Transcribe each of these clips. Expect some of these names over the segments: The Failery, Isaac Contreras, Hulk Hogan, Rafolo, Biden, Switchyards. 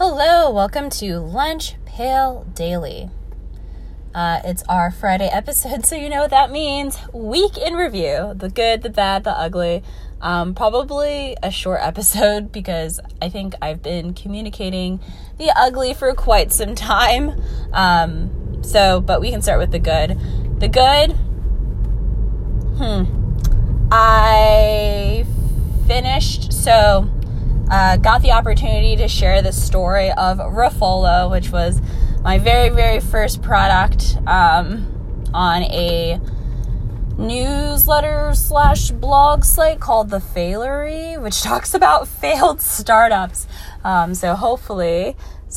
Hello, welcome to Lunch Pail Daily. It's our Friday episode, so you know what that means. Week in review, the good, the bad, the ugly. Probably a short episode because I think I've been communicating the ugly for quite some time. But we can start with the good. The good, I finished, got the opportunity to share the story of Rafolo, which was my very, very first product on a newsletter / blog site called The Failery, which talks about failed startups. So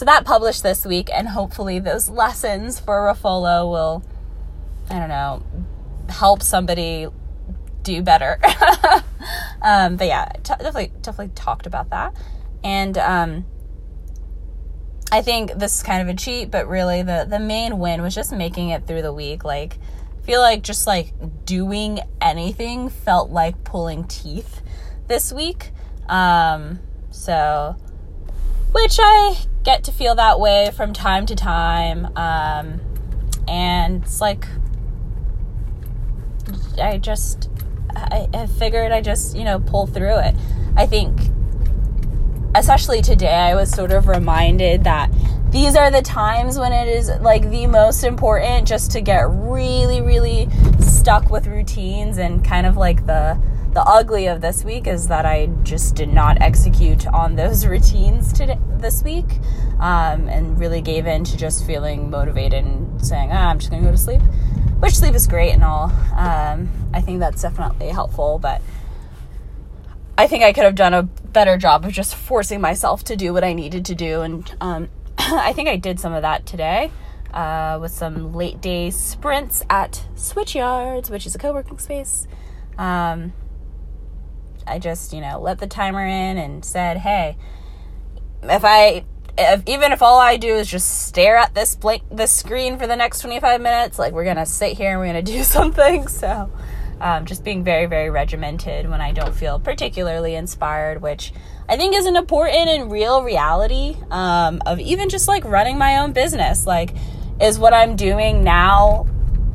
that published this week, and hopefully those lessons for Rafolo will, help somebody do better. Definitely talked about that. And I think this is kind of a cheat, but really the main win was just making it through the week. I feel like doing anything felt like pulling teeth this week. Which I get to feel that way from time to time. And it's like, I figured I just, pull through it. I think, especially today, I was sort of reminded that these are the times when it is like the most important just to get really, really stuck with routines. And kind of like the ugly of this week is that I just did not execute on those routines this week, and really gave in to just feeling motivated and saying, I'm just going to go to sleep. Which sleep is great and all. I think that's definitely helpful, but I think I could have done a better job of just forcing myself to do what I needed to do. And I think I did some of that today with some late day sprints at Switchyards, which is a co-working space. I just, let the timer in and said, hey, if all I do is just stare at this screen for the next 25 minutes, we're going to sit here and we're going to do something. So, just being very, very regimented when I don't feel particularly inspired, which I think is an important and real reality, of even just running my own business. Is what I'm doing now,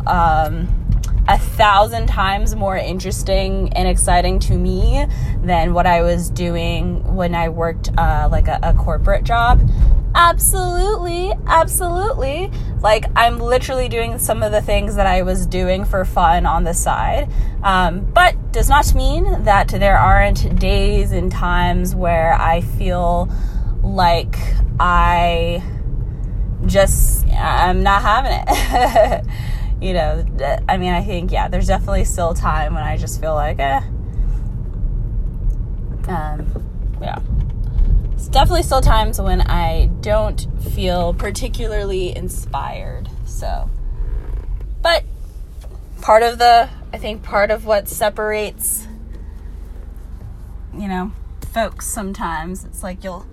1,000 times more interesting and exciting to me than what I was doing when I worked a corporate job? Absolutely. I'm literally doing some of the things that I was doing for fun on the side. But does not mean that there aren't days and times where I feel like I'm not having it. I think, there's definitely still time when I just feel like, It's definitely still times when I don't feel particularly inspired. But part of what separates, folks sometimes, it's you'll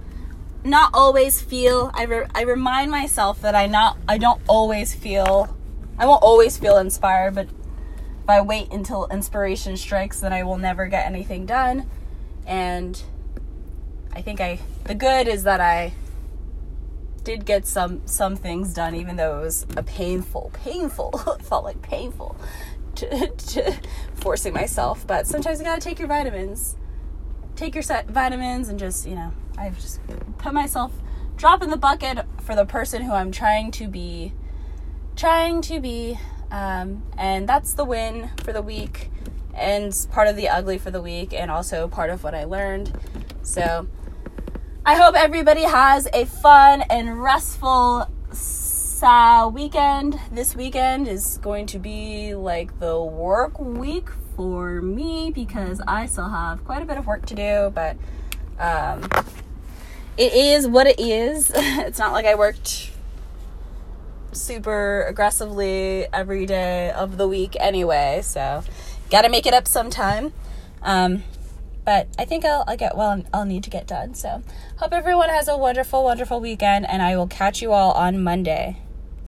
not always feel, I remind myself that I won't always feel inspired, but if I wait until inspiration strikes, then I will never get anything done. And I think the good is that I did get some things done, even though it was a painful to forcing myself. But sometimes you gotta take your vitamins and just, I've just put myself drop in the bucket for the person who I'm trying to be, and that's the win for the week and part of the ugly for the week and also part of what I learned. So I hope everybody has a fun and restful weekend. This weekend is going to be the work week for me because I still have quite a bit of work to do, but it is what it is. It's not like I worked super aggressively every day of the week anyway, so gotta make it up sometime. But I think I'll get well and I'll need to get done. So hope everyone has a wonderful, wonderful weekend, and I will catch you all on Monday.